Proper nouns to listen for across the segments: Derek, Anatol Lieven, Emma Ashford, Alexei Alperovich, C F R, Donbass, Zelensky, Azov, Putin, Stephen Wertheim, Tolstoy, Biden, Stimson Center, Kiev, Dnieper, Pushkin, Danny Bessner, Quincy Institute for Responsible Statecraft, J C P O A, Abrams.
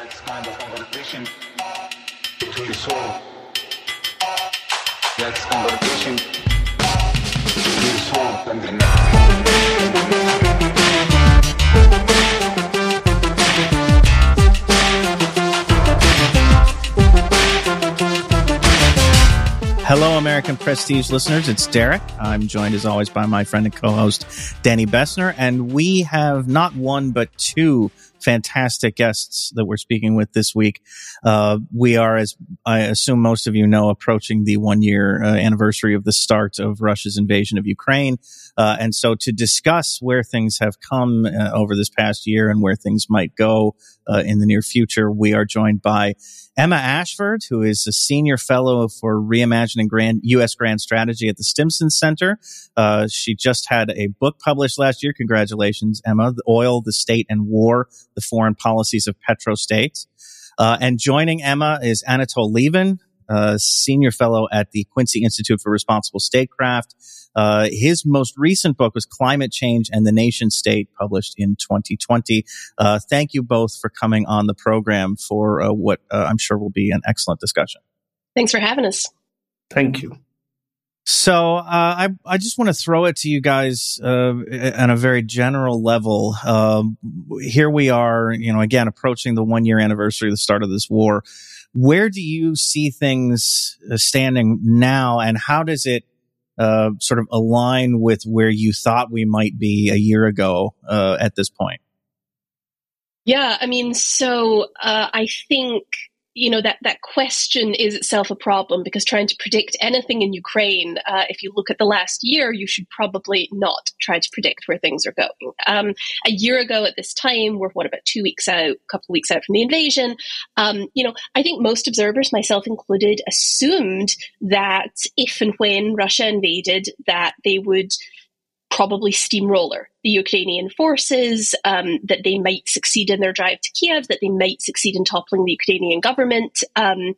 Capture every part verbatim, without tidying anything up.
that kind of conversation to resolve that conversation to resolve and deny. Hello, American Prestige listeners. It's Derek. I'm joined, as always, by my friend and co-host, Danny Bessner, and we have not one but two fantastic guests that we're speaking with this week. Uh, we are, as I assume most of you know, approaching the one-year uh, anniversary of the start of Russia's invasion of Ukraine. Uh, and so to discuss where things have come uh, over this past year and where things might go uh, in the near future, we are joined by Emma Ashford, who is a senior fellow for reimagining grand U S grand strategy at the Stimson Center. Uh, she just had a book published last year. Congratulations, Emma. The Oil, the State, and War, the Foreign Policies of Petrostates. Uh, and joining Emma is Anatol Lieven, uh, senior fellow at the Quincy Institute for Responsible Statecraft. Uh, his most recent book was Climate Change and the Nation State, published in twenty twenty. Uh, thank you both for coming on the program for uh, what uh, I'm sure will be an excellent discussion. Thanks for having us. Thank you. So uh, I I just want to throw it to you guys uh, on a very general level. Um, here we are, you know, again, approaching the one-year anniversary of the start of this war. Where do you see things standing now, and how does it uh, sort of align with where you thought we might be a year ago uh, at this point? Yeah, I mean, so uh, I think... you know, that, that question is itself a problem, because trying to predict anything in Ukraine, uh, if you look at the last year, you should probably not try to predict where things are going. Um, a year ago at this time, we're, what, about two weeks out, a couple of weeks out from the invasion. Um, you know, I think most observers, myself included, assumed that if and when Russia invaded, that they would probably steamroller the Ukrainian forces, um, that they might succeed in their drive to Kiev, that they might succeed in toppling the Ukrainian government. Um,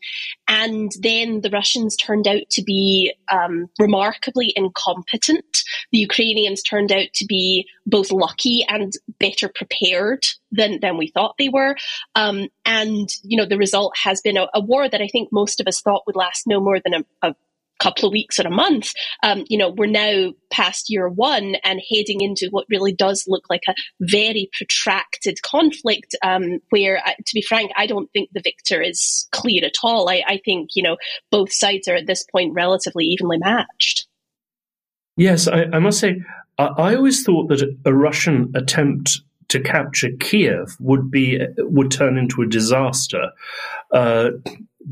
and then the Russians turned out to be um, remarkably incompetent. The Ukrainians turned out to be both lucky and better prepared than, than we thought they were. Um, and, you know, the result has been a, a war that I think most of us thought would last no more than a, a couple of weeks or a month. Um, you know, we're now past year one and heading into what really does look like a very protracted conflict, um, where, I, to be frank, I don't think the victor is clear at all. I, I think, you know, both sides are at this point relatively evenly matched. Yes, I, I must say, I, I always thought that a Russian attempt to capture Kiev would be would turn into a disaster, uh,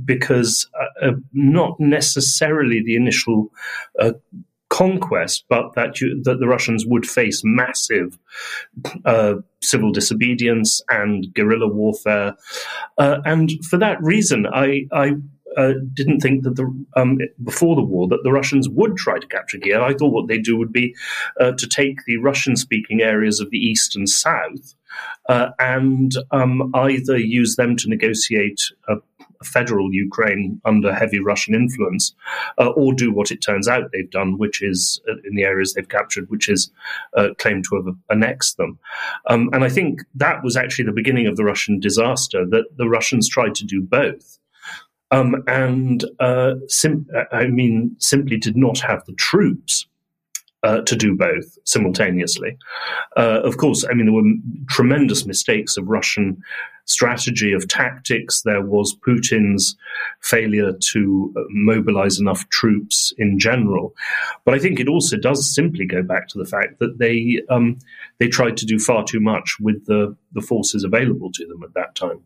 because uh, not necessarily the initial uh, conquest, but that you, that the Russians would face massive uh, civil disobedience and guerrilla warfare, uh, and for that reason, I. I Uh, didn't think that the um, before the war that the Russians would try to capture Kiev. I thought what they'd do would be uh, to take the Russian-speaking areas of the east and south uh, and um, either use them to negotiate a, a federal Ukraine under heavy Russian influence, uh, or do what it turns out they've done, which is, uh, in the areas they've captured, which is uh, claim to have annexed them. Um, and I think that was actually the beginning of the Russian disaster, that the Russians tried to do both. Um, and uh, sim- I mean, simply did not have the troops uh, to do both simultaneously. Uh, of course, I mean, there were tremendous mistakes of Russian strategy, of tactics. There was Putin's failure to mobilize enough troops in general. But I think it also does simply go back to the fact that they um, they tried to do far too much with the, the forces available to them at that time.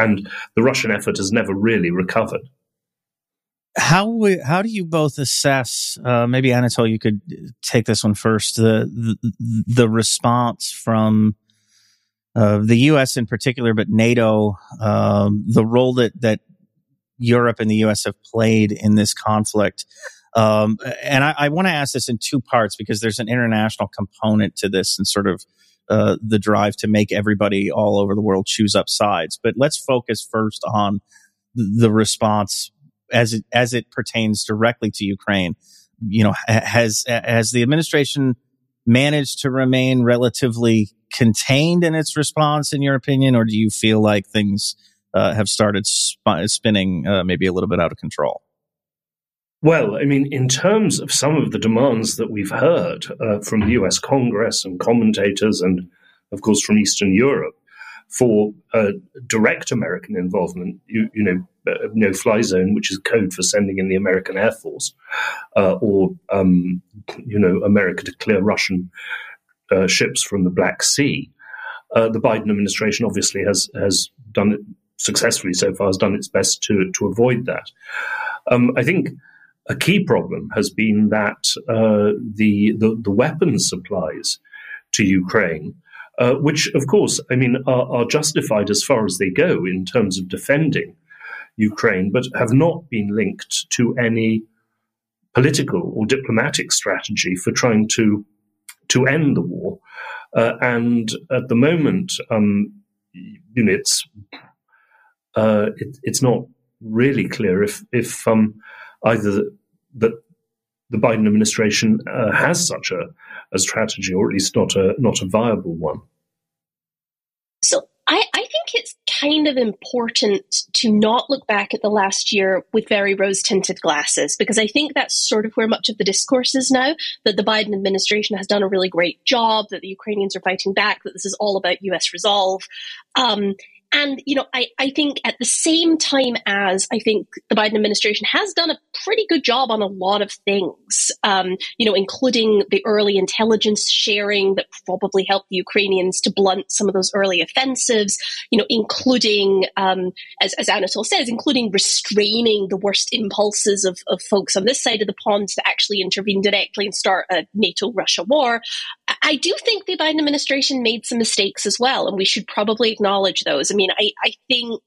And the Russian effort has never really recovered. How how do you both assess? Uh, maybe Anatol, you could take this one first. The the, the response from uh, the U S in particular, but NATO, um, the role that that Europe and the U S have played in this conflict. Um, and I, I want to ask this in two parts, because there's an international component to this, and sort of Uh, the drive to make everybody all over the world choose up sides. But let's focus first on the response as it, as it pertains directly to Ukraine. You know, has has the administration managed to remain relatively contained in its response, in your opinion, or do you feel like things uh, have started sp- spinning uh, maybe a little bit out of control? Well, I mean, in terms of some of the demands that we've heard uh, from the U S Congress and commentators and, of course, from Eastern Europe for uh, direct American involvement, you, you know, uh, no-fly zone, which is code for sending in the American Air Force, uh, or, um, you know, America to clear Russian uh, ships from the Black Sea. Uh, the Biden administration obviously has, has done it successfully so far, has done its best to, to avoid that. Um, I think... A key problem has been that uh, the, the the weapons supplies to Ukraine, uh, which, of course, I mean, are, are justified as far as they go in terms of defending Ukraine, but have not been linked to any political or diplomatic strategy for trying to to end the war. Uh, and at the moment, um, you know, it's uh, it, it's not really clear if if um, either that the Biden administration uh, has such a, a strategy, or at least not a not a viable one. So I, I think it's kind of important to not look back at the last year with very rose-tinted glasses, because I think that's sort of where much of the discourse is now, that the Biden administration has done a really great job, that the Ukrainians are fighting back, that this is all about U S resolve. Um And, you know, I, I think at the same time as I think the Biden administration has done a pretty good job on a lot of things, um, you know, including the early intelligence sharing that probably helped the Ukrainians to blunt some of those early offensives, you know, including, um, as, as Anatol says, including restraining the worst impulses of, of folks on this side of the pond to actually intervene directly and start a NATO-Russia war. I do think the Biden administration made some mistakes as well, and we should probably acknowledge those. I mean, I, I think,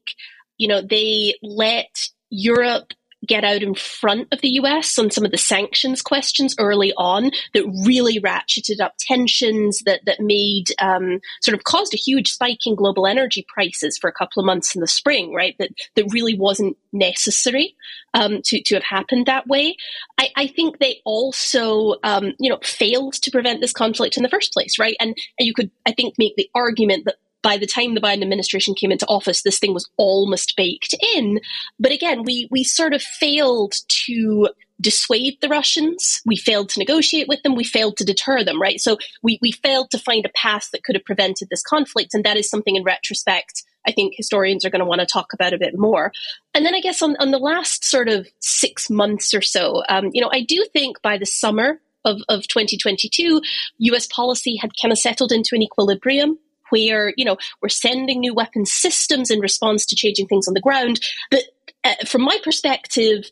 you know, they let Europe get out in front of the U S on some of the sanctions questions early on that really ratcheted up tensions, that that made um, sort of caused a huge spike in global energy prices for a couple of months in the spring, right? That that really wasn't necessary um, to to have happened that way. I, I think they also um, you know failed to prevent this conflict in the first place, right? And, and you could I think make the argument that by the time the Biden administration came into office, this thing was almost baked in. But again, we we sort of failed to dissuade the Russians. We failed to negotiate with them. We failed to deter them, right? So we, we failed to find a path that could have prevented this conflict. And that is something in retrospect I think historians are going to want to talk about a bit more. And then I guess on, on the last sort of six months or so, um, you know, I do think by the summer of, of twenty twenty-two, U S policy had kind of settled into an equilibrium, where, you know, we're sending new weapons systems in response to changing things on the ground. But uh, from my perspective,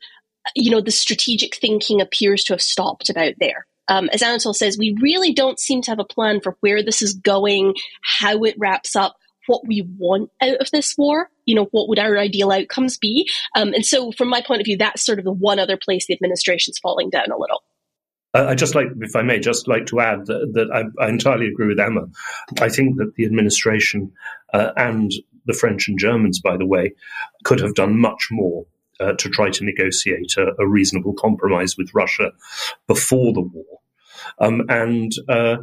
you know, the strategic thinking appears to have stopped about there. Um, as Anatol says, we really don't seem to have a plan for where this is going, how it wraps up, what we want out of this war, you know, what would our ideal outcomes be. Um, and so from my point of view, that's sort of the one other place the administration's falling down a little. I just like, if I may, just like to add that, that I, I entirely agree with Emma. I think that the administration uh, and the French and Germans, by the way, could have done much more uh, to try to negotiate a, a reasonable compromise with Russia before the war. Um, and uh,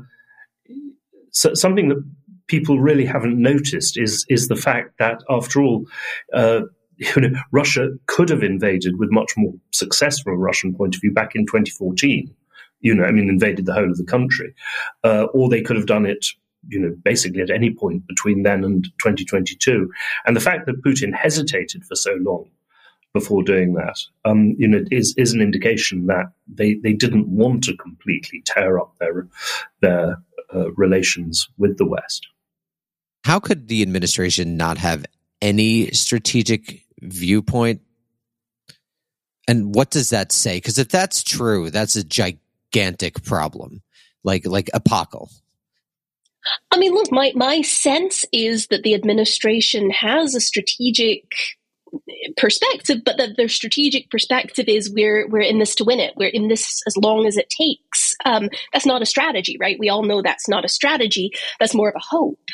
so something that people really haven't noticed is is the fact that, after all, uh, You know, Russia could have invaded with much more success from a Russian point of view back in twenty fourteen, you know, I mean, invaded the whole of the country. Uh, or they could have done it, you know, basically at any point between then and twenty twenty-two. And the fact that Putin hesitated for so long before doing that, um, you know, is, is an indication that they, they didn't want to completely tear up their, their uh, relations with the West. How could the administration not have any strategic viewpoint? And what does that say? Because if that's true, that's a gigantic problem, like like apocal. I mean, look, my, my sense is that the administration has a strategic perspective, but that their strategic perspective is we're we're in this to win it. We're in this as long as it takes. Um, that's not a strategy, right? We all know that's not a strategy. That's more of a hope.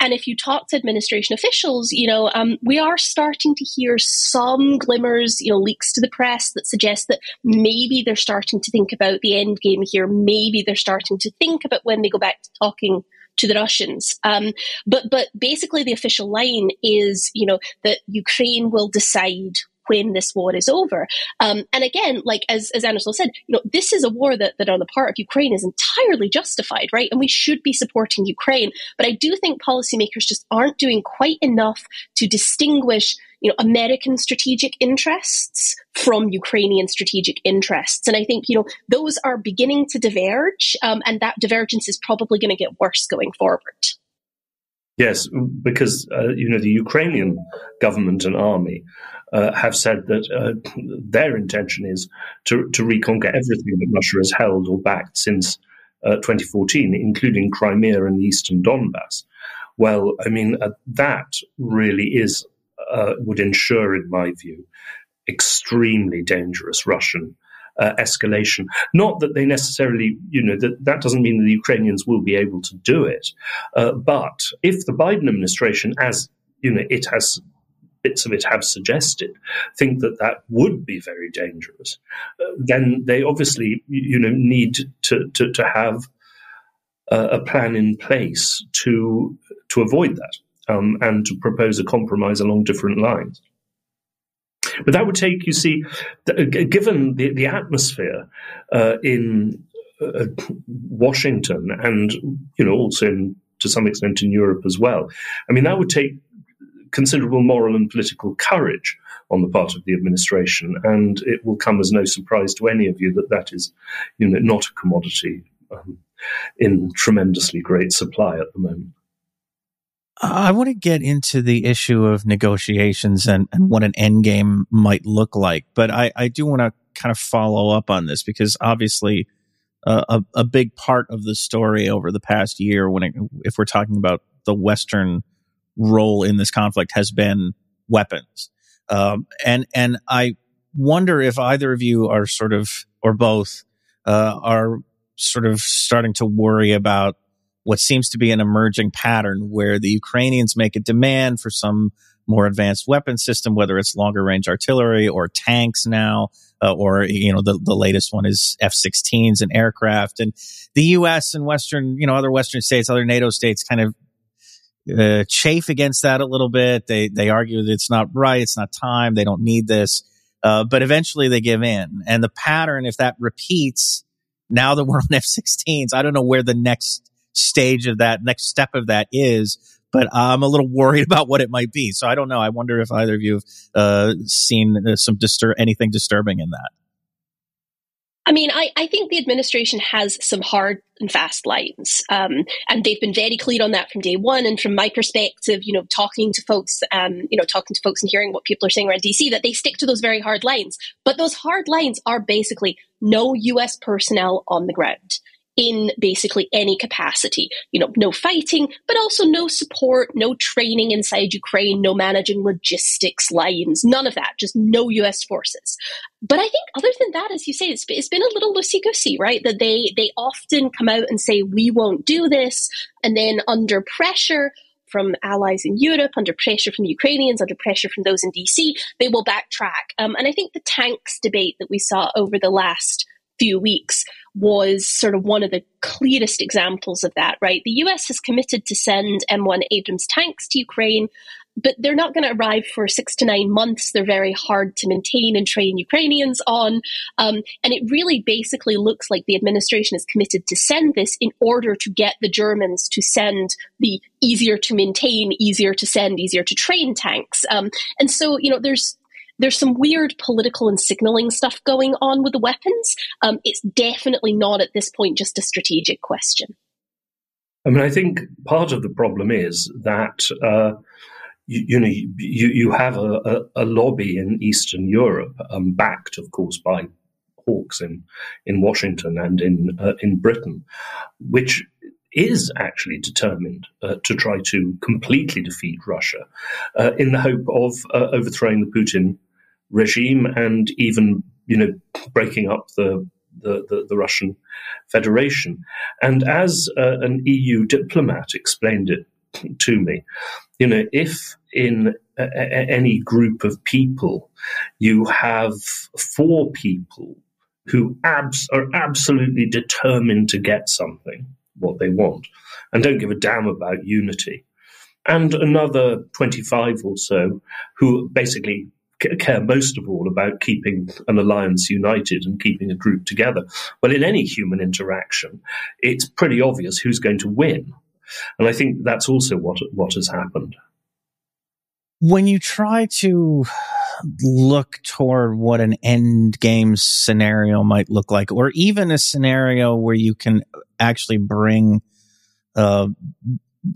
And if you talk to administration officials, you know, um, we are starting to hear some glimmers, you know, leaks to the press that suggest that maybe they're starting to think about the end game here. Maybe they're starting to think about when they go back to talking to the Russians. Um, but but basically, the official line is, you know, that Ukraine will decide when this war is over. Um, and again, like as, as Anatol said, you know, this is a war that, that on the part of Ukraine is entirely justified, right? And we should be supporting Ukraine. But I do think policymakers just aren't doing quite enough to distinguish, you know, American strategic interests from Ukrainian strategic interests. And I think, you know, those are beginning to diverge, um, and that divergence is probably going to get worse going forward. Yes, because, uh, you know, the Ukrainian government and army uh, have said that uh, their intention is to, to reconquer everything that Russia has held or backed since uh, twenty fourteen, including Crimea and the eastern Donbass. Well, I mean, uh, that really is, uh, would ensure, in my view, extremely dangerous Russian Uh, escalation. Not that they necessarily, you know, that, that doesn't mean that the Ukrainians will be able to do it. Uh, but if the Biden administration, as, you know, it has, bits of it have suggested, think that that would be very dangerous, uh, then they obviously, you know, need to, to, to have uh, a plan in place to, to avoid that um, and to propose a compromise along different lines. But that would take, you see, th- given the, the atmosphere uh, in uh, Washington and, you know, also in, to some extent in Europe as well, I mean, that would take considerable moral and political courage on the part of the administration. And it will come as no surprise to any of you that that is, you know, not a commodity um, in tremendously great supply at the moment. I want to get into the issue of negotiations and, and what an endgame might look like, but I, I do want to kind of follow up on this because obviously uh, a, a big part of the story over the past year, when it, if we're talking about the Western role in this conflict, has been weapons, um, and and I wonder if either of you are sort of, or both, uh, are sort of starting to worry about what seems to be an emerging pattern where the Ukrainians make a demand for some more advanced weapon system, whether it's longer range artillery or tanks now, uh, or, you know, the, the latest one is F sixteens and aircraft. And the U S and Western, you know, other Western states, other NATO states kind of uh, chafe against that a little bit. They, they argue that it's not right. It's not time. They don't need this. Uh, but eventually they give in. And the pattern, if that repeats, now that we're on F sixteens, I don't know where the next stage of that, next step of that is, but I'm a little worried about what it might be. So I don't know. I wonder if either of you have uh, seen some distur- anything disturbing in that. I mean, I, I think the administration has some hard and fast lines. Um, and they've been very clear on that from day one. And from my perspective, you know, talking to folks, um, you know, talking to folks and hearing what people are saying around D C, that they stick to those very hard lines. But those hard lines are basically no U S personnel on the ground in basically any capacity. You know, no fighting, but also no support, no training inside Ukraine, no managing logistics lines, none of that, just no U S forces. But I think other than that, as you say, it's, it's been a little loosey-goosey, right? That they, they often come out and say, we won't do this. And then under pressure from allies in Europe, under pressure from Ukrainians, under pressure from those in D C, they will backtrack. Um, and I think the tanks debate that we saw over the last few weeks was sort of one of the clearest examples of that, right? The U S has committed to send M one Abrams tanks to Ukraine, but they're not going to arrive for six to nine months. They're very hard to maintain and train Ukrainians on. Um, and it really basically looks like the administration is committed to send this in order to get the Germans to send the easier to maintain, easier to send, easier to train tanks. Um, and so, you know, there's There's some weird political and signaling stuff going on with the weapons. Um, it's definitely not at this point just a strategic question. I mean, I think part of the problem is that, uh, you, you know, you, you have a, a, a lobby in Eastern Europe, um, backed, of course, by hawks in, in Washington and in, uh, in Britain, which is actually determined uh, to try to completely defeat Russia uh, in the hope of uh, overthrowing the Putin regime and even, you know, breaking up the the, the, the Russian Federation. And as uh, an E U diplomat explained it to me, you know, if in a, a, any group of people you have four people who abs- are absolutely determined to get something, what they want and don't give a damn about unity. And another twenty-five or so who basically care most of all about keeping an alliance united and keeping a group together. Well, in any human interaction, it's pretty obvious who's going to win. And I think that's also what what has happened. When you try to look toward what an end game scenario might look like, or even a scenario where you can actually bring uh,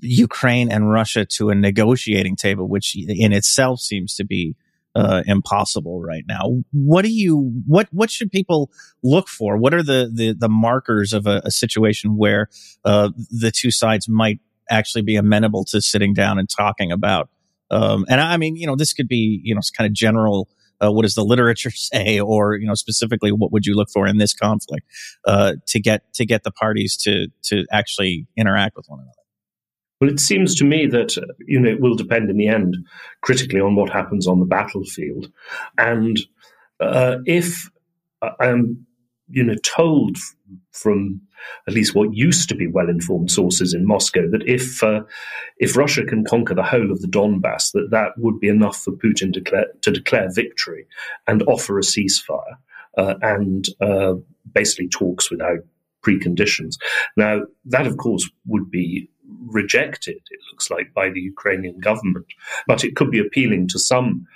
Ukraine and Russia to a negotiating table, which in itself seems to be uh, impossible right now. What do you what what should people look for? What are the the, the markers of a, a situation where uh, the two sides might actually be amenable to sitting down and talking about? Um, and I mean, you know, this could be, you know, it's kind of general. Uh, what does the literature say, or you know, specifically, what would you look for in this conflict uh, to get to get the parties to to actually interact with one another? Well, it seems to me that, you know, it will depend in the end critically on what happens on the battlefield. And uh, if I'm, you know, told from at least what used to be well-informed sources in Moscow that if uh, if Russia can conquer the whole of the Donbass, that that would be enough for Putin to declare, to declare victory and offer a ceasefire uh, and uh, basically talks without preconditions. Now, that, of course, would be rejected, it looks like, by the Ukrainian government, but it could be appealing to some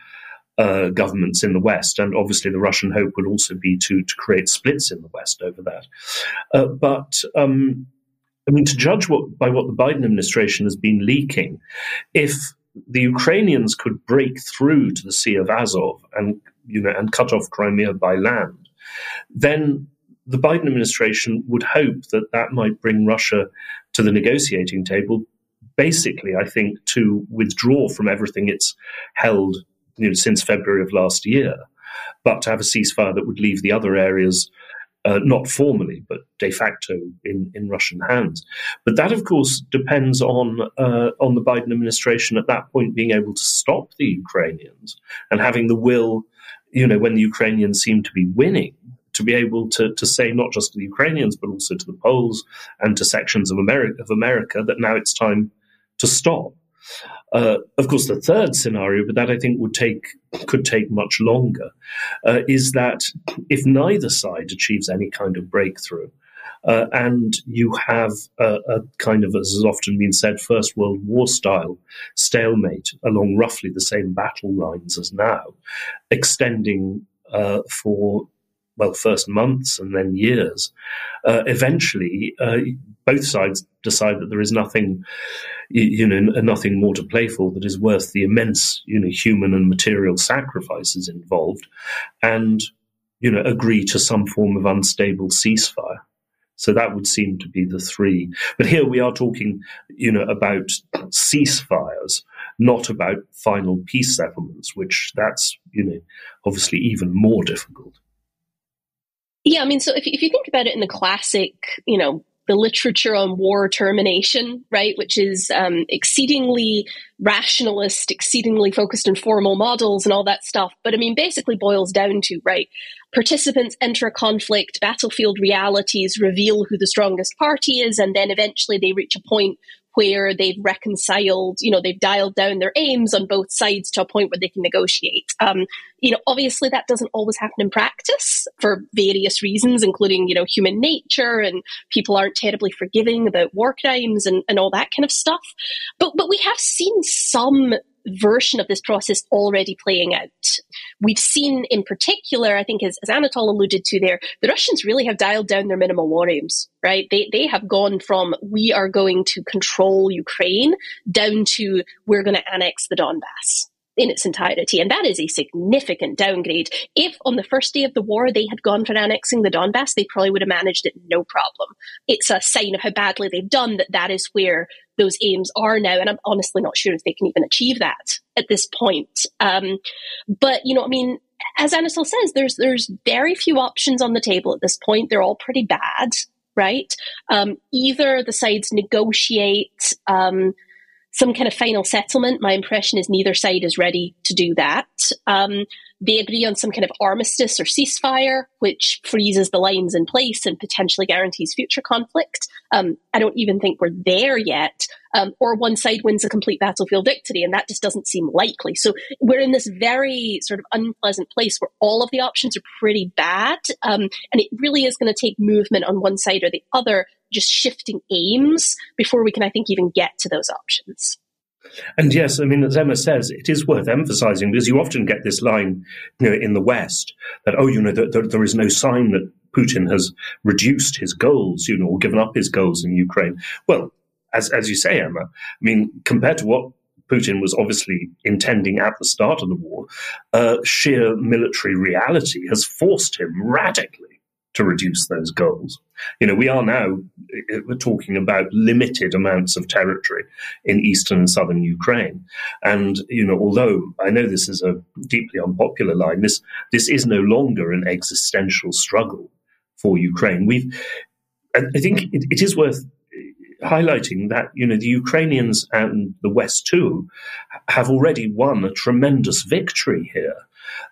uh, governments in the West, and obviously the Russian hope would also be to to create splits in the West over that. Uh, but um, I mean, to judge what by what the Biden administration has been leaking, if the Ukrainians could break through to the Sea of Azov and you know and cut off Crimea by land, then the Biden administration would hope that that might bring Russia to the negotiating table, basically, I think, to withdraw from everything it's held you know, since February of last year, but to have a ceasefire that would leave the other areas, uh, not formally, but de facto in, in Russian hands. But that, of course, depends on uh, on the Biden administration at that point being able to stop the Ukrainians and having the will, you know, when the Ukrainians seem to be winning, to be able to, to say not just to the Ukrainians, but also to the Poles and to sections of America, of America that now it's time to stop. Uh, of course, the third scenario, but that I think would take could take much longer, uh, is that if neither side achieves any kind of breakthrough, uh, and you have a, a kind of, as has often been said, First World War style stalemate along roughly the same battle lines as now, extending uh, for. well, first months and then years, uh, eventually uh, both sides decide that there is nothing, you know, nothing more to play for that is worth the immense, you know, human and material sacrifices involved and, you know, agree to some form of unstable ceasefire. So that would seem to be the three. But here we are talking, you know, about ceasefires, not about final peace settlements, which that's, you know, obviously even more difficult. Yeah, I mean, so if, if you think about it in the classic, you know, the literature on war termination, right, which is um, exceedingly rationalist, exceedingly focused on formal models and all that stuff. But I mean, basically boils down to, right, participants enter a conflict, battlefield realities reveal who the strongest party is, and then eventually they reach a point where they've reconciled, you know, they've dialed down their aims on both sides to a point where they can negotiate. Um, you know, obviously that doesn't always happen in practice for various reasons, including, you know, human nature and people aren't terribly forgiving about war crimes and, and all that kind of stuff. But but we have seen some version of this process already playing out. We've seen in particular, I think as, as Anatol alluded to there, the Russians really have dialed down their minimal war aims, right? They they have gone from, we are going to control Ukraine, down to, we're going to annex the Donbass in its entirety. And that is a significant downgrade. If on the first day of the war they had gone for annexing the Donbass, they probably would have managed it no problem. It's a sign of how badly they've done that that is where those aims are now. And I'm honestly not sure if they can even achieve that at this point. Um, but, you know, I mean, as Anatol says, there's there's very few options on the table at this point. They're all pretty bad, right? Um, either the sides negotiate um, some kind of final settlement. My impression is neither side is ready to do that. Um, they agree on some kind of armistice or ceasefire, which freezes the lines in place and potentially guarantees future conflict. Um, I don't even think we're there yet. Um, or one side wins a complete battlefield victory, and that just doesn't seem likely. So we're in this very sort of unpleasant place where all of the options are pretty bad, um, and it really is going to take movement on one side or the other, just shifting aims before we can, I think, even get to those options. And yes, I mean, as Emma says, it is worth emphasizing, because you often get this line, you know, in the West that, oh, you know, th- th- there is no sign that Putin has reduced his goals, you know, or given up his goals in Ukraine. Well, as as you say, Emma, I mean, compared to what Putin was obviously intending at the start of the war, uh, sheer military reality has forced him radically to reduce those goals. You know, we are now we're talking about limited amounts of territory in eastern and southern Ukraine. And, you know, although I know this is a deeply unpopular line, this this is no longer an existential struggle for Ukraine. We've, I think it, it is worth highlighting that, you know, the Ukrainians and the West too have already won a tremendous victory here.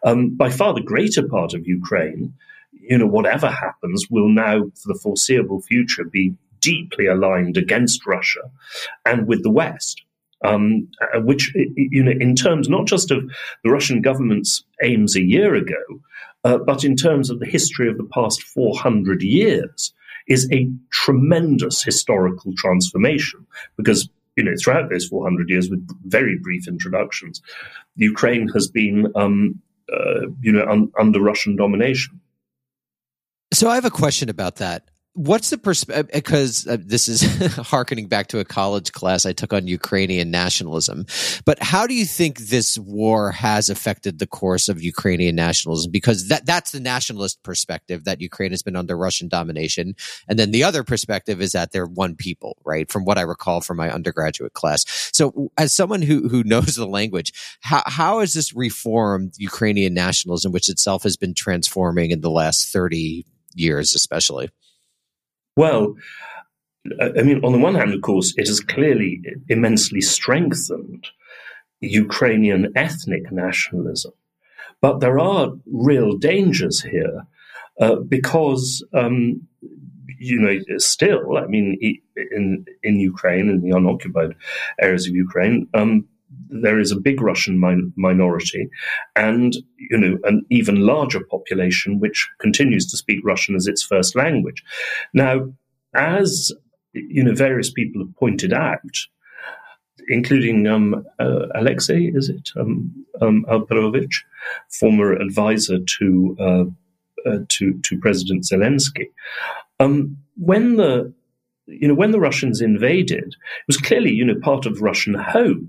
Um, by far the greater part of Ukraine, you know, whatever happens, will now, for the foreseeable future, be deeply aligned against Russia and with the West, um, which, you know, in terms not just of the Russian government's aims a year ago, uh, but in terms of the history of the past four hundred years, is a tremendous historical transformation. Because, you know, throughout those four hundred years, with very brief introductions, Ukraine has been, um, uh, you know, un- under Russian domination. So I have a question about that. What's the perspective? Because uh, this is hearkening back to a college class I took on Ukrainian nationalism. But how do you think this war has affected the course of Ukrainian nationalism? Because that that's the nationalist perspective, that Ukraine has been under Russian domination. And then the other perspective is that they're one people, right? From what I recall from my undergraduate class. So as someone who, who knows the language, how, how has this reformed Ukrainian nationalism, which itself has been transforming in the last thirty years, especially? Well, I mean, on the one hand, of course, it has clearly immensely strengthened Ukrainian ethnic nationalism. But there are real dangers here uh, because, um, you know, still, I mean, in, in Ukraine, in the unoccupied areas of Ukraine, um, there is a big Russian min- minority and, you know, an even larger population which continues to speak Russian as its first language. Now, as, you know, various people have pointed out, including um, uh, Alexei, is it, um, um, Alperovich, former advisor to, uh, uh, to to President Zelensky, um, when the You know, when the Russians invaded, it was clearly, you know, part of Russian hope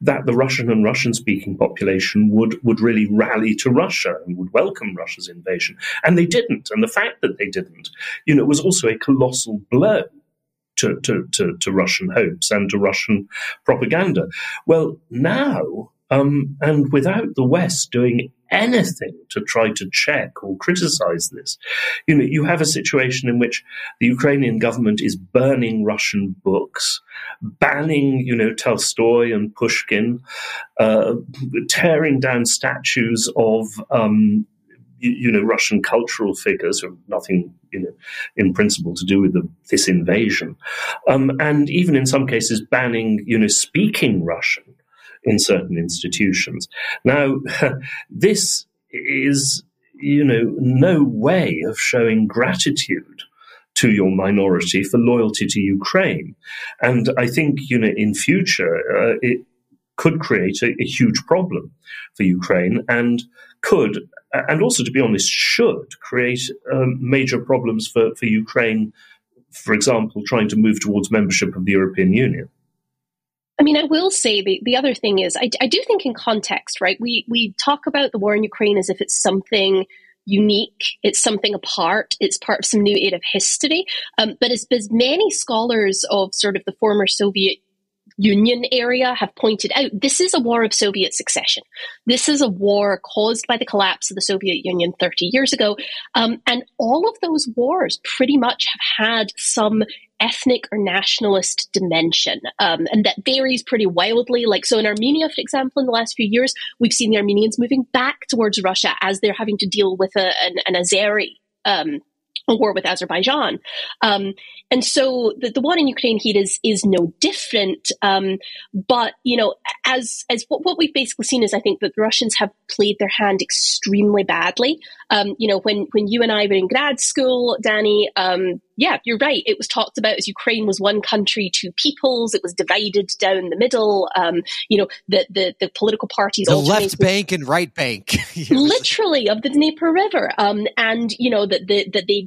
that the Russian and Russian-speaking population would, would really rally to Russia and would welcome Russia's invasion. And they didn't. And the fact that they didn't, you know, was also a colossal blow to, to, to, to Russian hopes and to Russian propaganda. Well, now, um, and without the West doing anything to try to check or criticize this, you know, you have a situation in which the Ukrainian government is burning Russian books, banning, you know, Tolstoy and Pushkin, uh, tearing down statues of, um, you, you know, Russian cultural figures who have nothing, you know, in principle to do with the, this invasion, um, and even in some cases banning, you know, speaking Russian in certain institutions. Now, this is, you know, no way of showing gratitude to your minority for loyalty to Ukraine. And I think, you know, in future, uh, it could create a, a huge problem for Ukraine and could, and also, to be honest, should create um, major problems for, for Ukraine, for example, trying to move towards membership of the European Union. I mean, I will say the, the other thing is, I, I do think in context, right, we we talk about the war in Ukraine as if it's something unique, it's something apart, it's part of some new age of history. Um, but as, as many scholars of sort of the former Soviet Union area have pointed out, this is a war of Soviet succession. This is a war caused by the collapse of the Soviet Union thirty years ago. Um, and all of those wars pretty much have had some ethnic or nationalist dimension. Um, and that varies pretty wildly. Like, so in Armenia, for example, in the last few years, we've seen the Armenians moving back towards Russia as they're having to deal with a, an, an Azeri um a war with Azerbaijan. Um, and so the, the war in Ukraine here is, is no different. Um, but, you know, as, as what, what we've basically seen is I think that the Russians have played their hand extremely badly. Um, you know, when, when you and I were in grad school, Danny, um, yeah, you're right. It was talked about as Ukraine was one country, two peoples. It was divided down the middle. Um, you know, the, the, the political parties. The left bank and right bank. Yes. Literally of the Dnieper River. Um, and, you know, that the, that they,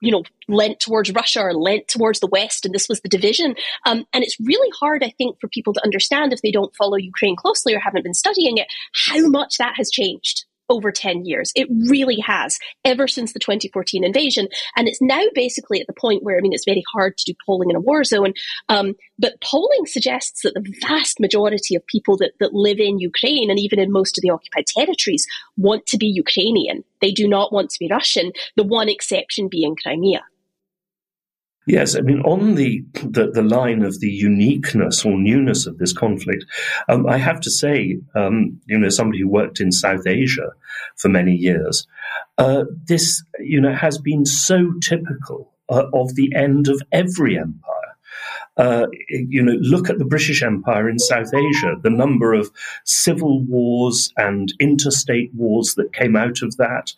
you know, lent towards Russia or lent towards the West. And this was the division. Um, and it's really hard, I think, for people to understand if they don't follow Ukraine closely or haven't been studying it, how much that has changed over ten years. It really has, ever since the twenty fourteen invasion. And it's now basically at the point where, I mean, it's very hard to do polling in a war zone, um, but polling suggests that the vast majority of people that, that live in Ukraine and even in most of the occupied territories want to be Ukrainian. They do not want to be Russian, the one exception being Crimea. Yes, I mean, on the, the, the line of the uniqueness or newness of this conflict, um, I have to say, um, you know, somebody who worked in South Asia for many years, uh, this, you know, has been so typical uh, of the end of every empire. Uh, you know, look at the British Empire in South Asia, the number of civil wars and interstate wars that came out of that,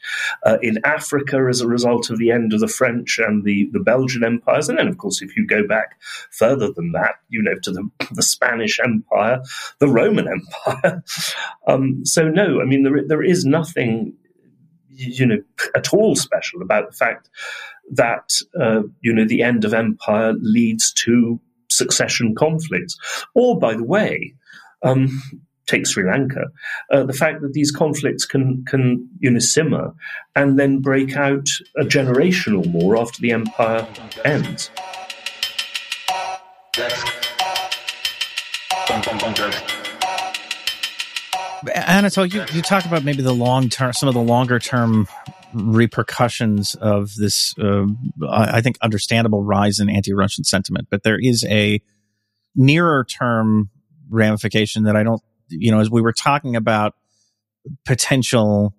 uh, in Africa as a result of the end of the French and the, the Belgian empires. And then, of course, if you go back further than that, you know, to the, the Spanish Empire, the Roman Empire. um, so, no, I mean, there there is nothing, you know, at all special about the fact that, uh, you know, the end of empire leads to succession conflicts. Or, by the way, um, take Sri Lanka, uh, the fact that these conflicts can, can, you know, simmer and then break out a generation or more after the empire ends. Anatol, you, you talk about maybe the long term, some of the longer term repercussions of this, uh, I think, understandable rise in anti-Russian sentiment. But there is a nearer term ramification that I don't, you know, as we were talking about potential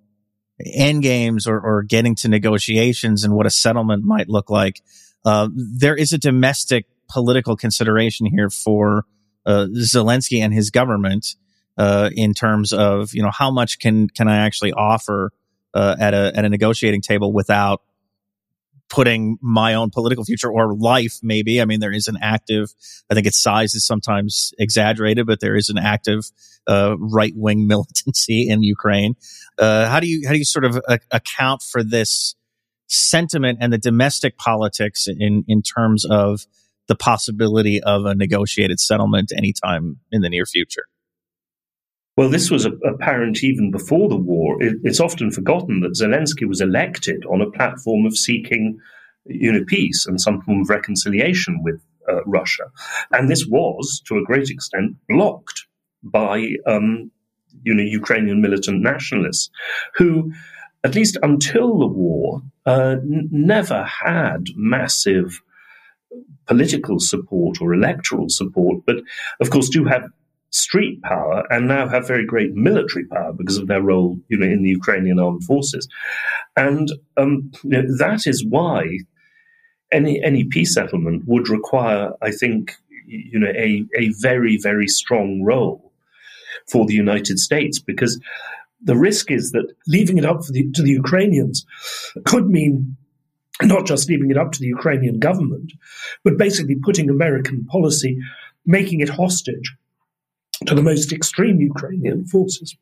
endgames or, or getting to negotiations and what a settlement might look like, uh, there is a domestic political consideration here for uh, Zelensky and his government uh, in terms of, you know, how much can, can I actually offer Uh, at a at a negotiating table without putting my own political future or life, maybe. I mean, there is an active, I think its size is sometimes exaggerated, but there is an active uh, right-wing militancy in Ukraine. Uh, how do you how do you sort of uh, account for this sentiment and the domestic politics in in terms of the possibility of a negotiated settlement anytime in the near future? Well, this was apparent even before the war. It, it's often forgotten that Zelensky was elected on a platform of seeking, you know, peace and some form of reconciliation with uh, Russia. And this was, to a great extent, blocked by, um, you know, Ukrainian militant nationalists who, at least until the war, uh, n- never had massive political support or electoral support, but, of course, do have street power and now have very great military power because of their role, you know, in the Ukrainian armed forces. And um, you know, that is why any any peace settlement would require, I think, you know, a, a very, very strong role for the United States, because the risk is that leaving it up for the, to the Ukrainians could mean not just leaving it up to the Ukrainian government, but basically putting American policy, making it hostage to the most extreme Ukrainian forces.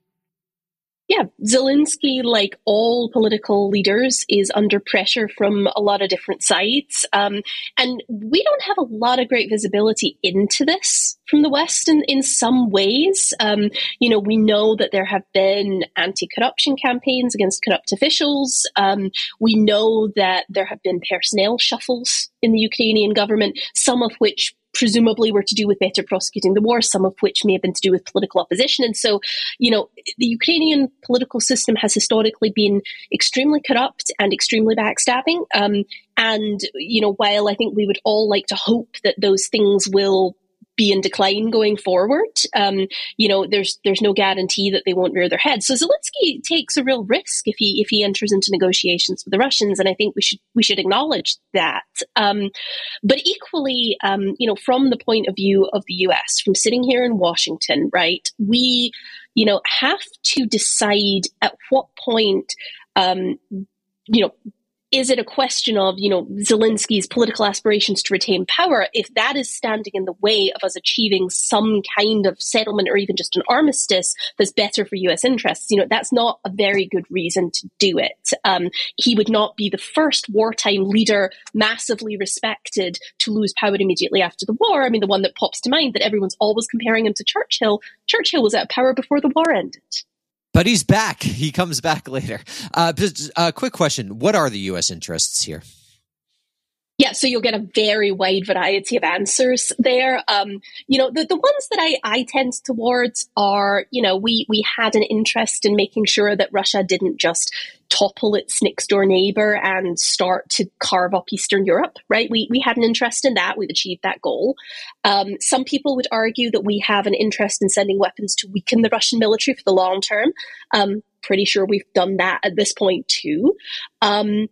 Yeah, Zelensky, like all political leaders, is under pressure from a lot of different sides. Um, and we don't have a lot of great visibility into this from the West in, in some ways. Um, you know, we know that there have been anti-corruption campaigns against corrupt officials. Um, we know that there have been personnel shuffles in the Ukrainian government, some of which presumably were to do with better prosecuting the war, some of which may have been to do with political opposition. And so, you know, the Ukrainian political system has historically been extremely corrupt and extremely backstabbing. Um, and, you know, while I think we would all like to hope that those things will be in decline going forward, um, you know, there's there's no guarantee that they won't rear their heads. So Zelensky takes a real risk if he if he enters into negotiations with the Russians, and I think we should we should acknowledge that. Um, but equally, um, you know, from the point of view of the U S, from sitting here in Washington, right, we, you know, have to decide at what point, um, you know, is it a question of, you know, Zelensky's political aspirations to retain power? If that is standing in the way of us achieving some kind of settlement or even just an armistice that's better for U S interests, you know, that's not a very good reason to do it. Um, he would not be the first wartime leader massively respected to lose power immediately after the war. I mean, the one that pops to mind that everyone's always comparing him to Churchill. Churchill was out of power before the war ended. But he's back. He comes back later. Uh, just a quick question. What are the U S interests here? Yeah, so you'll get a very wide variety of answers there. Um, you know, the, the ones that I, I tend towards are, you know, we, we had an interest in making sure that Russia didn't just topple its next-door neighbor and start to carve up Eastern Europe, right? We we had an interest in that. We've achieved that goal. Um, some people would argue that we have an interest in sending weapons to weaken the Russian military for the long term. Um, pretty sure we've done that at this point too. Um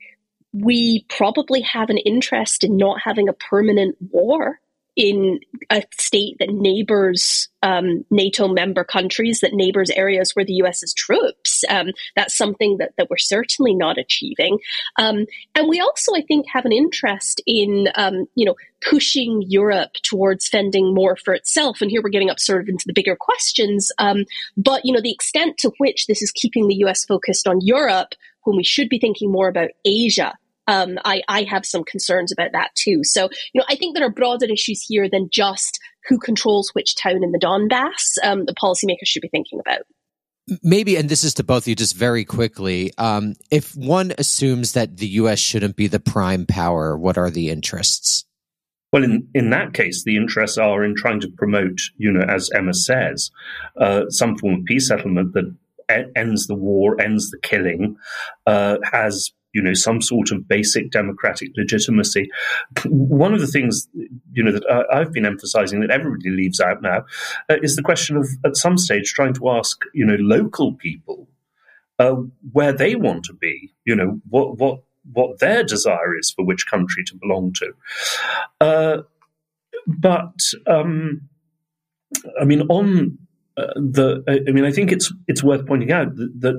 We probably have an interest in not having a permanent war in a state that neighbors um, NATO member countries, that neighbors areas where the U S has troops. Um, that's something that, that we're certainly not achieving. Um, and we also, I think, have an interest in, um, you know, pushing Europe towards fending more for itself. And here we're getting up sort of into the bigger questions. Um, but, you know, the extent to which this is keeping the U S focused on Europe when we should be thinking more about Asia, Um, I, I have some concerns about that too. So, you know, I think there are broader issues here than just who controls which town in the Donbass. Um, the policymakers should be thinking about. Maybe, and this is to both of you just very quickly, um, if one assumes that the U S shouldn't be the prime power, what are the interests? Well, in, in that case, the interests are in trying to promote, you know, as Emma says, uh, some form of peace settlement that e- ends the war, ends the killing, uh, has you know, some sort of basic democratic legitimacy. One of the things, you know, that uh, I've been emphasizing that everybody leaves out now uh, is the question of, at some stage, trying to ask, you know, local people uh, where they want to be, you know, what what what their desire is for which country to belong to. Uh, but, um, I mean, on... Uh, the, I mean, I think it's it's worth pointing out that, that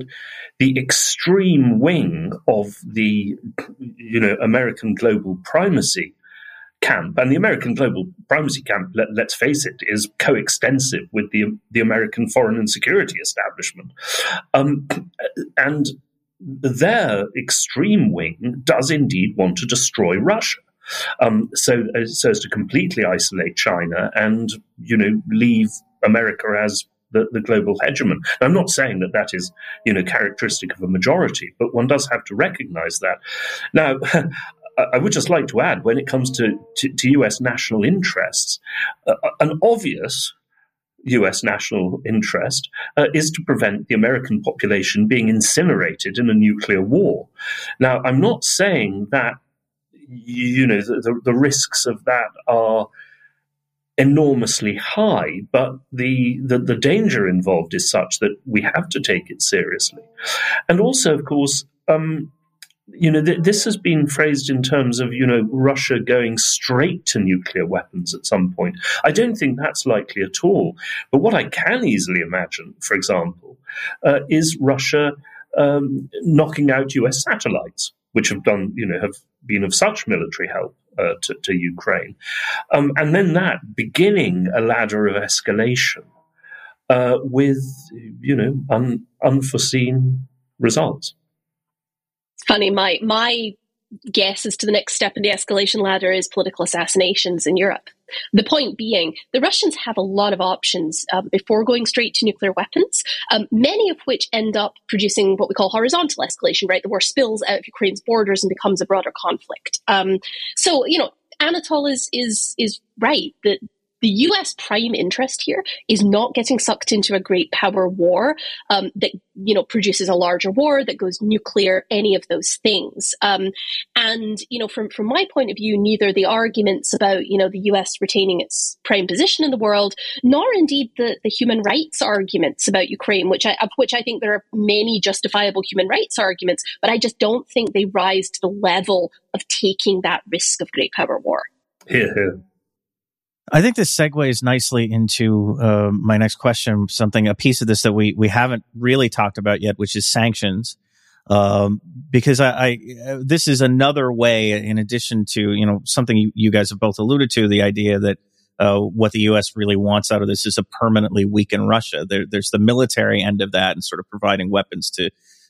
the extreme wing of the, you know, American global primacy camp, and the American global primacy camp, let, let's face it, is coextensive with the the American foreign and security establishment, um, and their extreme wing does indeed want to destroy Russia. Um, so, so as to completely isolate China and, you know, leave America as the, the global hegemon. Now, I'm not saying that that is, you know, characteristic of a majority, but one does have to recognize that. Now, I would just like to add, when it comes to, to, to U S national interests, uh, an obvious U S national interest uh, is to prevent the American population being incinerated in a nuclear war. Now, I'm not saying that You know, the, the risks of that are enormously high, but the, the the danger involved is such that we have to take it seriously. And also, of course, um, you know, th- this has been phrased in terms of, you know, Russia going straight to nuclear weapons at some point. I don't think that's likely at all. But what I can easily imagine, for example, uh, is Russia um, knocking out U S satellites, which have done, you know, have been of such military help uh, to, to Ukraine, um, and then that beginning a ladder of escalation uh, with, you know, un, unforeseen results. It's funny, my my guess as to the next step in the escalation ladder is political assassinations in Europe. The point being, the Russians have a lot of options um, before going straight to nuclear weapons, um, many of which end up producing what we call horizontal escalation, right? The war spills out of Ukraine's borders and becomes a broader conflict. Um, so, you know, Anatol is is is right that the U S prime interest here is not getting sucked into a great power war um, that, you know, produces a larger war that goes nuclear, any of those things. Um, and, you know, from, from my point of view, neither the arguments about, you know, the U S retaining its prime position in the world, nor indeed the, the human rights arguments about Ukraine, which I, of which I think there are many justifiable human rights arguments, but I just don't think they rise to the level of taking that risk of great power war. Yeah. I think this segues nicely into uh, my next question, something, a piece of this that we, we haven't really talked about yet, which is sanctions. Um, because I, I, this is another way, in addition to, you know, something you, you guys have both alluded to, the idea that uh, what the U S really wants out of this is to permanently weaken Russia. There, there's the military end of that and sort of providing weapons to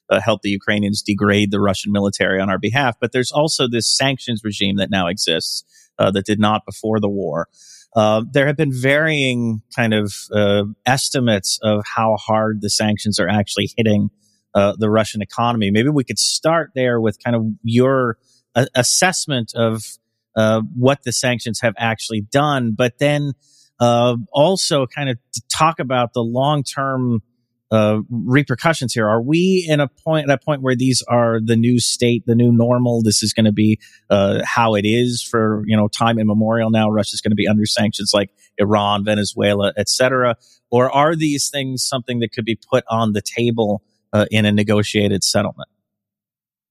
uh, help the Ukrainians degrade the Russian military on our behalf. But there's also this sanctions regime that now exists uh, that did not before the war. Uh, there have been varying kind of uh, estimates of how hard the sanctions are actually hitting uh, the Russian economy. Maybe we could start there with kind of your uh, assessment of uh, what the sanctions have actually done, but then uh, also kind of talk about the long-term uh, repercussions here. Are we in a point, at a point where these are the new state, the new normal? This is going to be, uh, how it is for, you know, time immemorial now. Russia's going to be under sanctions like Iran, Venezuela, et cetera. Or are these things something that could be put on the table, uh, in a negotiated settlement?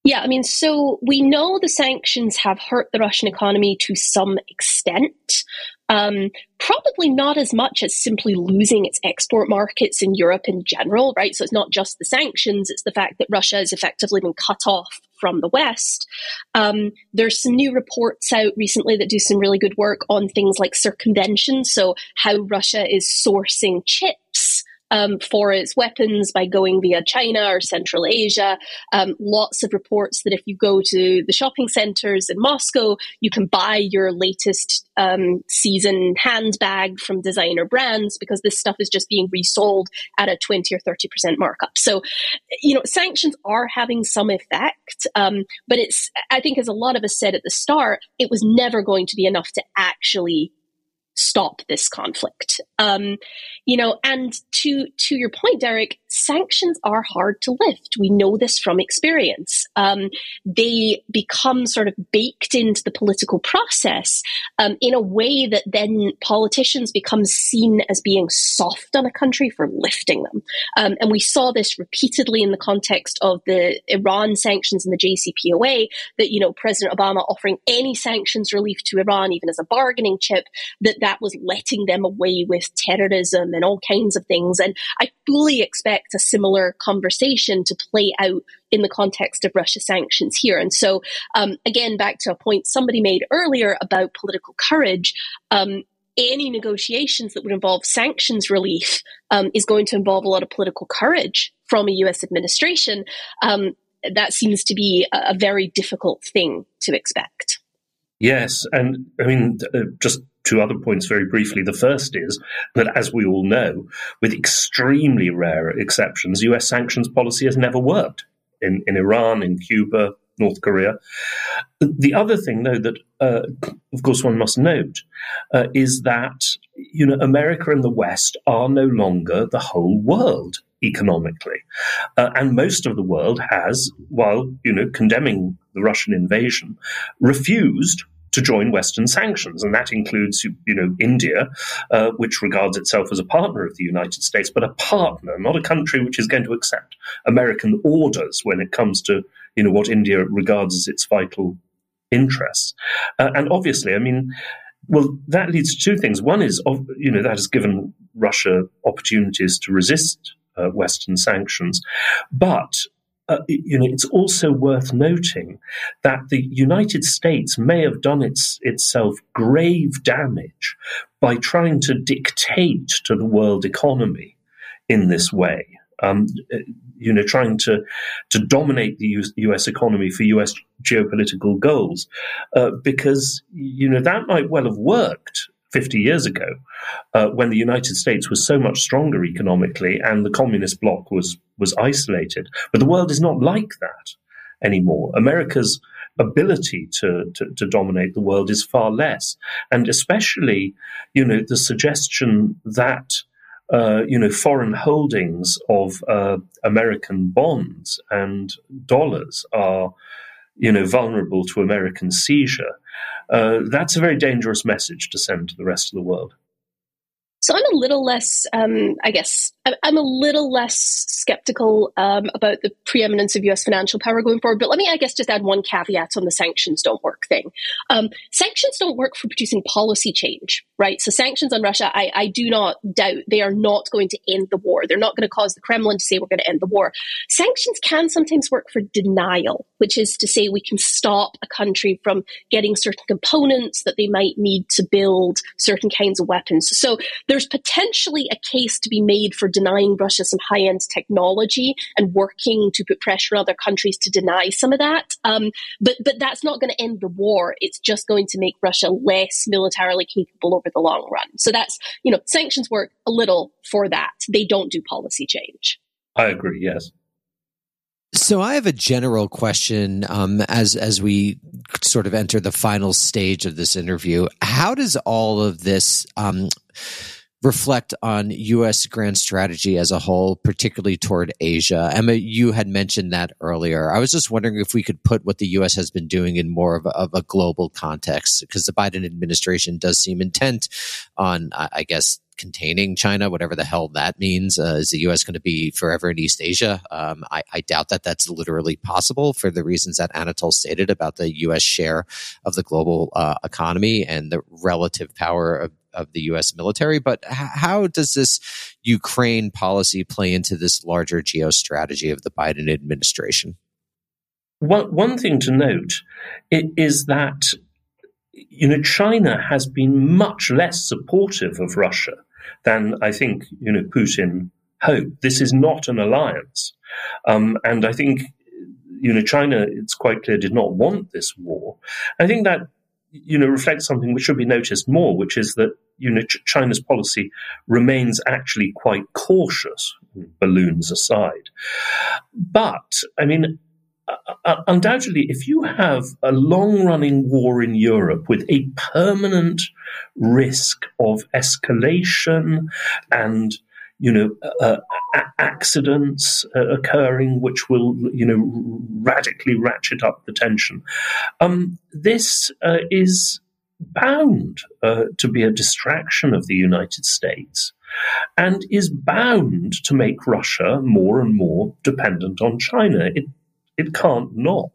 Yeah, I mean, so we know the sanctions have hurt the Russian economy to some extent. Um, probably not as much as simply losing its export markets in Europe in general, right? So it's not just the sanctions, it's the fact that Russia has effectively been cut off from the West. Um, there's some new reports out recently that do some really good work on things like circumvention, so how Russia is sourcing chips Um, for its weapons by going via China or Central Asia. Um, lots of reports that if you go to the shopping centers in Moscow, you can buy your latest um, season handbag from designer brands because this stuff is just being resold at a twenty or thirty percent markup. So, you know, sanctions are having some effect, um, but it's, I think as a lot of us said at the start, it was never going to be enough to actually stop this conflict. Um, you know, and to to your point, Derek, sanctions are hard to lift. We know this from experience. Um, they become sort of baked into the political process um, in a way that then politicians become seen as being soft on a country for lifting them. Um, and we saw this repeatedly in the context of the Iran sanctions and the J C P O A, that, you know, President Obama offering any sanctions relief to Iran, even as a bargaining chip, that that was letting them away with terrorism and all kinds of things. And I fully expect a similar conversation to play out in the context of Russia sanctions here. And so, um, again, back to a point somebody made earlier about political courage, um, any negotiations that would involve sanctions relief um, is going to involve a lot of political courage from a U S administration. Um, that seems to be a, a very difficult thing to expect. Yes. And I mean, uh, just two other points very briefly. The first is that, as we all know, with extremely rare exceptions, U S sanctions policy has never worked in, in Iran, in Cuba, North Korea. The other thing, though, that, uh, of course, one must note uh, is that, you know, America and the West are no longer the whole world economically. Uh, and most of the world has, while, you know, condemning the Russian invasion, refused to join Western sanctions. And that includes, you know, India, uh, which regards itself as a partner of the United States, but a partner, not a country which is going to accept American orders when it comes to, you know, what India regards as its vital interests. Uh, and obviously, I mean, well, that leads to two things. One is, of, you know, that has given Russia opportunities to resist uh, Western sanctions. But Uh, you know, it's also worth noting that the United States may have done its, itself grave damage by trying to dictate to the world economy in this way. Um, you know, trying to to dominate the U S economy for U S geopolitical goals, uh, because, you know, that might well have worked fifty years ago, uh, when the United States was so much stronger economically and the communist bloc was was isolated. But the world is not like that anymore. America's ability to, to, to dominate the world is far less. And especially, you know, the suggestion that, uh, you know, foreign holdings of uh, American bonds and dollars are, you know, vulnerable to American seizure, uh, that's a very dangerous message to send to the rest of the world. So I'm a little less, um, I guess, I'm a little less skeptical um, about the preeminence of U S financial power going forward. But let me, I guess, just add one caveat on the sanctions don't work thing. Um, sanctions don't work for producing policy change, right? So sanctions on Russia, I, I do not doubt they are not going to end the war. They're not going to cause the Kremlin to say we're going to end the war. Sanctions can sometimes work for denial, which is to say we can stop a country from getting certain components that they might need to build certain kinds of weapons. So there's potentially a case to be made for denying Russia some high-end technology and working to put pressure on other countries to deny some of that. Um, but but that's not going to end the war. It's just going to make Russia less militarily capable over the long run. So that's, you know, sanctions work a little for that. They don't do policy change. I agree, yes. So I have a general question um, as as we sort of enter the final stage of this interview. How does all of this um, reflect on U S grand strategy as a whole, particularly toward Asia? Emma, you had mentioned that earlier. I was just wondering if we could put what the U S has been doing in more of a, of a global context, because the Biden administration does seem intent on, I guess, containing China, whatever the hell that means. Uh, is the U S going to be forever in East Asia? Um, I, I doubt that that's literally possible for the reasons that Anatol stated about the U S share of the global uh, economy and the relative power of, of the U S military. But h- how does this Ukraine policy play into this larger geostrategy of the Biden administration? Well, one thing to note is that, you know, China has been much less supportive of Russia than I think, you know, Putin hoped. This is not an alliance. Um, and I think, you know, China, it's quite clear, did not want this war. I think that, you know, reflects something which should be noticed more, which is that, you know, Ch- China's policy remains actually quite cautious, balloons aside. But, I mean, Uh, undoubtedly, if you have a long-running war in Europe with a permanent risk of escalation and, you know, uh, accidents uh, occurring which will, you know, radically ratchet up the tension, um, this uh, is bound uh, to be a distraction of the United States and is bound to make Russia more and more dependent on China. It It can't not.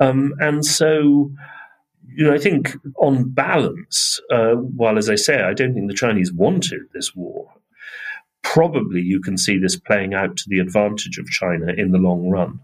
Um, and so, you know, I think on balance, uh, while, as I say, I don't think the Chinese wanted this war, probably you can see this playing out to the advantage of China in the long run.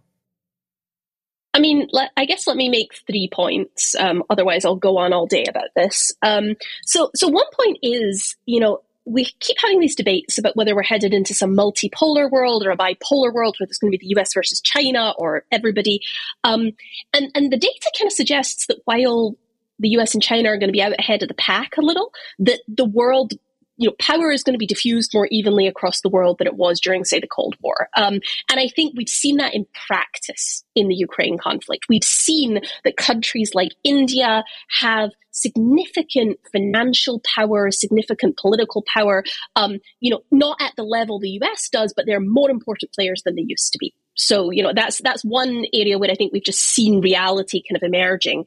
I mean, I guess let me make three points. Um, otherwise, I'll go on all day about this. Um, so, so one point is, you know, we keep having these debates about whether we're headed into some multipolar world or a bipolar world where there's going to be the U S versus China or everybody. Um, and, and the data kind of suggests that while the U S and China are going to be out ahead of the pack a little, that the world, you know, power is going to be diffused more evenly across the world than it was during, say, the Cold War. Um, and I think we've seen that in practice in the Ukraine conflict. We've seen that countries like India have significant financial power, significant political power, um, you know, not at the level the U S does, but they're more important players than they used to be. So, you know, that's that's one area where I think we've just seen reality kind of emerging.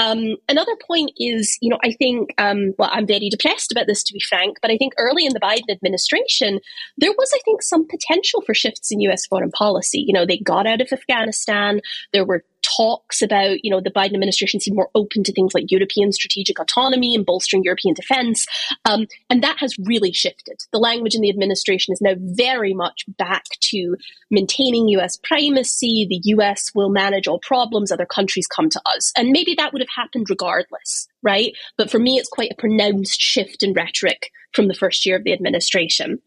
Um, another point is, you know, I think, um, well, I'm very depressed about this, to be frank, but I think early in the Biden administration, there was, I think, some potential for shifts in U S foreign policy. You know, they got out of Afghanistan. There were talks about, you know, the Biden administration seemed more open to things like European strategic autonomy and bolstering European defense. Um, and that has really shifted. The language in the administration is now very much back to maintaining U S primacy. The U S will manage all problems. Other countries come to us. And maybe that would have happened regardless, right? But for me, it's quite a pronounced shift in rhetoric from the first year of the administration.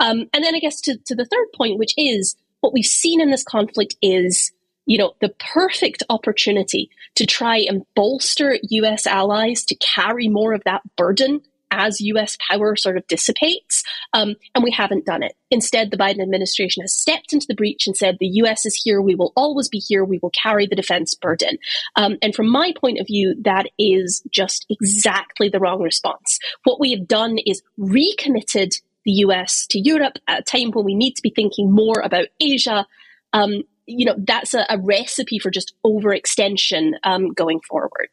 Um, and then I guess to, to the third point, which is what we've seen in this conflict is, you know, the perfect opportunity to try and bolster U S allies to carry more of that burden as U S power sort of dissipates, um, and we haven't done it. Instead, the Biden administration has stepped into the breach and said, the U S is here, we will always be here, we will carry the defense burden. Um, and from my point of view, that is just exactly the wrong response. What we have done is recommitted the U S to Europe at a time when we need to be thinking more about Asia. Um, you know, that's a, a recipe for just overextension um, going forward.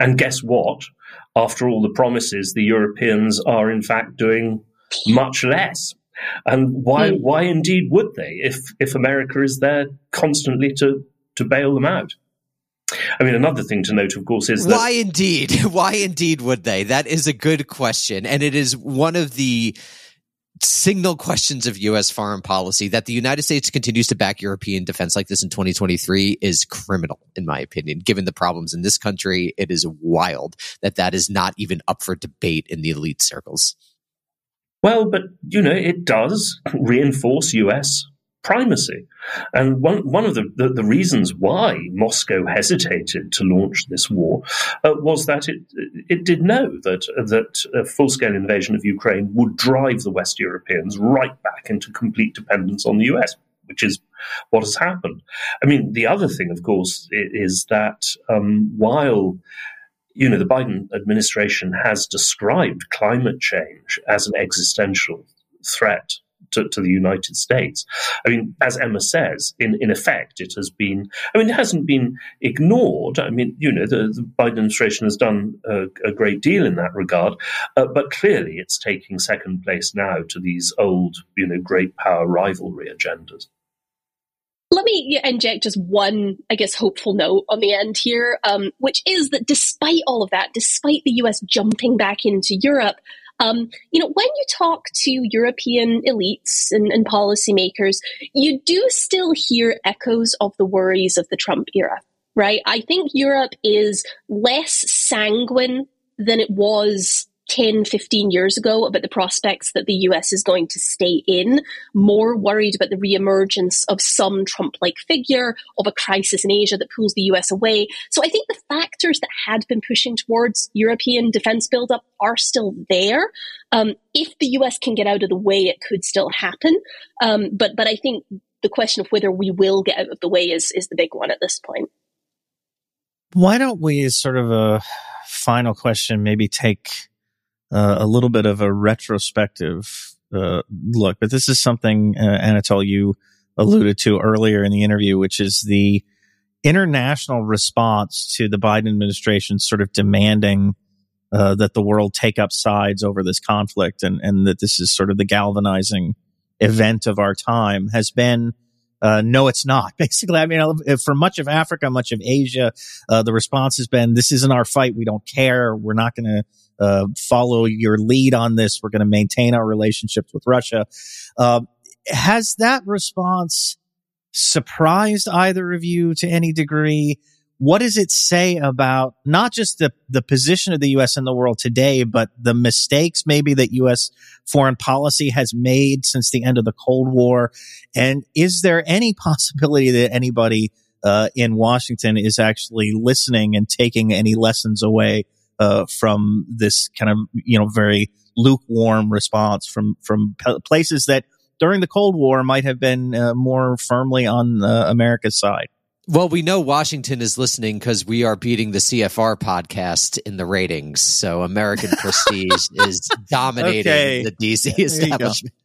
And guess what? After all the promises, the Europeans are in fact doing much less. And why mm. why indeed would they if, if America is there constantly to, to bail them out? I mean, another thing to note, of course, is that... Why indeed? Why indeed would they? That is a good question. And it is one of the signal questions of U S foreign policy. That the United States continues to back European defense like this in twenty twenty-three is criminal, in my opinion. Given the problems in this country, it is wild that that is not even up for debate in the elite circles. Well, but, you know, it does reinforce U S primacy. And one one of the, the, the reasons why Moscow hesitated to launch this war uh, was that it it did know that that a full-scale invasion of Ukraine would drive the West Europeans right back into complete dependence on the U S, which is what has happened. I mean, the other thing, of course, is that um, while you know the Biden administration has described climate change as an existential threat To, to the United States. I mean, as Emma says, in, in effect, it has been, I mean, it hasn't been ignored. I mean, you know, the, the Biden administration has done a, a great deal in that regard, uh, but clearly it's taking second place now to these old, you know, great power rivalry agendas. Let me inject just one, I guess, hopeful note on the end here, um, which is that despite all of that, despite the U S jumping back into Europe, Um, you know, when you talk to European elites and, and policymakers, you do still hear echoes of the worries of the Trump era, right? I think Europe is less sanguine than it was ten, fifteen years ago about the prospects that the U S is going to stay in, more worried about the reemergence of some Trump-like figure, of a crisis in Asia that pulls the U S away. So I think the factors that had been pushing towards European defense buildup are still there. Um, if the U S can get out of the way, it could still happen. Um, but but I think the question of whether we will get out of the way is is the big one at this point. Why don't we, as sort of a final question, maybe take Uh, a little bit of a retrospective uh, look, but this is something, uh, Anatol, you alluded to earlier in the interview, which is the international response to the Biden administration sort of demanding uh, that the world take up sides over this conflict, and, and that this is sort of the galvanizing event of our time has been, uh, no, it's not. Basically, I mean, for much of Africa, much of Asia, uh, the response has been, this isn't our fight. We don't care. We're not going to Uh, follow your lead on this. We're going to maintain our relationships with Russia. Uh, has that response surprised either of you to any degree? What does it say about not just the, the position of the U S in the world today, but the mistakes maybe that U S foreign policy has made since the end of the Cold War? And is there any possibility that anybody uh, in Washington is actually listening and taking any lessons away Uh, from this kind of, you know, very lukewarm response from from places that during the Cold War might have been uh, more firmly on uh, America's side? Well, we know Washington is listening because we are beating the C F R podcast in the ratings. So American prestige is dominating okay. the D C establishment.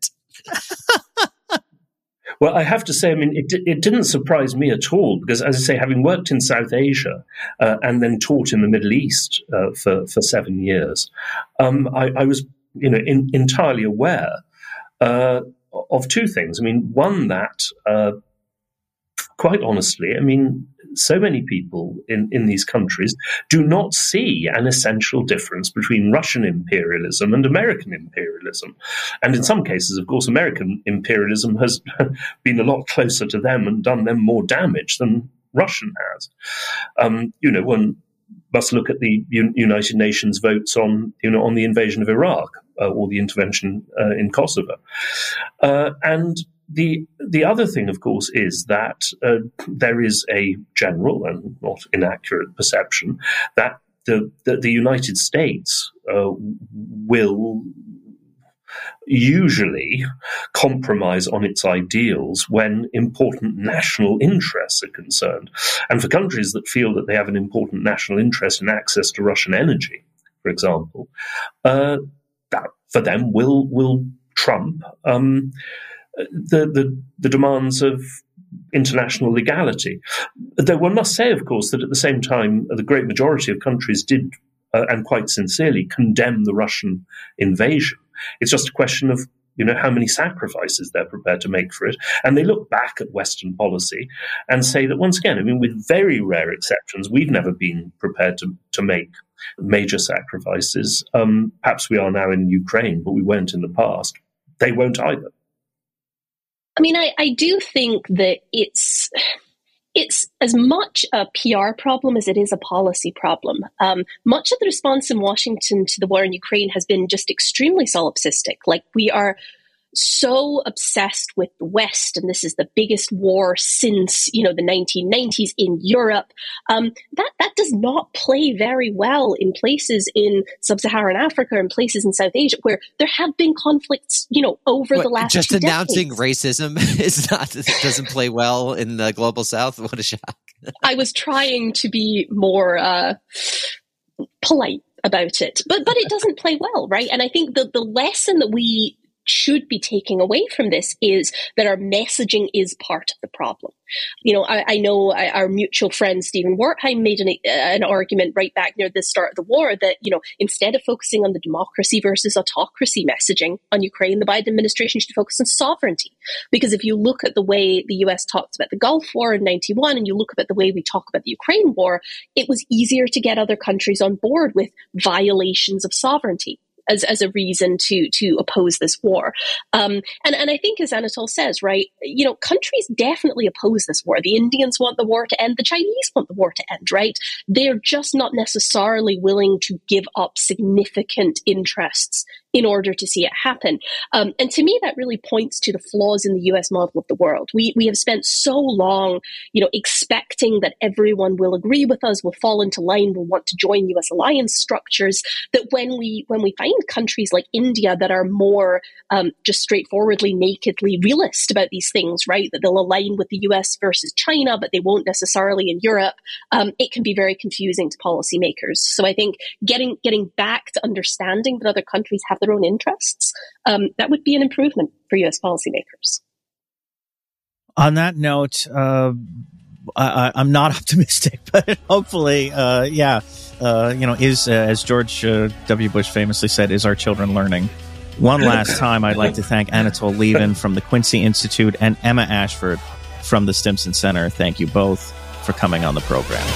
Well, I have to say, I mean, it, it didn't surprise me at all because, as I say, having worked in South Asia uh, and then taught in the Middle East uh, for, for seven years, um, I, I was, you know, in, entirely aware uh, of two things. I mean, one that, uh, quite honestly, I mean, so many people in, in these countries do not see an essential difference between Russian imperialism and American imperialism. And in some cases, of course, American imperialism has been a lot closer to them and done them more damage than Russian has. Um, you know, one must look at the U- United Nations votes on, you know, on the invasion of Iraq uh, or the intervention uh, in Kosovo. Uh, and The the other thing, of course, is that uh, there is a general and not inaccurate perception that the, the, the United States uh, will usually compromise on its ideals when important national interests are concerned. And for countries that feel that they have an important national interest in access to Russian energy, for example, uh, that for them will will trump um, the, the the demands of international legality. Though one must say, of course, that at the same time, the great majority of countries did, uh, and quite sincerely, condemn the Russian invasion. It's just a question of, you know, how many sacrifices they're prepared to make for it. And they look back at Western policy and say that, once again, I mean, with very rare exceptions, we've never been prepared to, to make major sacrifices. Um, perhaps we are now in Ukraine, but we weren't in the past. They won't either. I mean, I, I do think that it's... It's as much a P R problem as it is a policy problem. Um, much of the response in Washington to the war in Ukraine has been just extremely solipsistic. Like, we are so obsessed with the West, and this is the biggest war since, you know, the nineteen nineties in Europe. Um, that, that does not play very well in places in sub-Saharan Africa and places in South Asia where there have been conflicts, you know, over what, the last just two announcing decades. Racism is not, it doesn't play well in the global South. What a shock. I was trying to be more uh, polite about it, but, but it doesn't play well, right? And I think the, the lesson that we should be taking away from this is that our messaging is part of the problem. You know, I, I know our mutual friend Stephen Wertheim made an, uh, an argument right back near the start of the war that, you know, instead of focusing on the democracy versus autocracy messaging on Ukraine, the Biden administration should focus on sovereignty. Because if you look at the way the U S talked about the Gulf War in ninety-one and you look at the way we talk about the Ukraine war, it was easier to get other countries on board with violations of sovereignty as as a reason to to oppose this war. Um, and, and I think, as Anatol says, right, you know, countries definitely oppose this war. The Indians want the war to end. The Chinese want the war to end, right? They're just not necessarily willing to give up significant interests in order to see it happen. Um, and to me, that really points to the flaws in the U S model of the world. We we have spent so long, you know, expecting that everyone will agree with us, will fall into line, will want to join U S alliance structures, that when we when we find countries like India that are more um, just straightforwardly, nakedly realist about these things, right, that they'll align with the U S versus China, but they won't necessarily in Europe, um, it can be very confusing to policymakers. So I think getting getting back to understanding that other countries have their own interests, um, that would be an improvement for U S policymakers. On that note, uh, I, I'm not optimistic, but hopefully, uh, yeah, uh, you know, is uh, as George uh, W. Bush famously said, is our children learning? One last time, I'd like to thank Anatol Lieven from the Quincy Institute and Emma Ashford from the Stimson Center. Thank you both for coming on the program.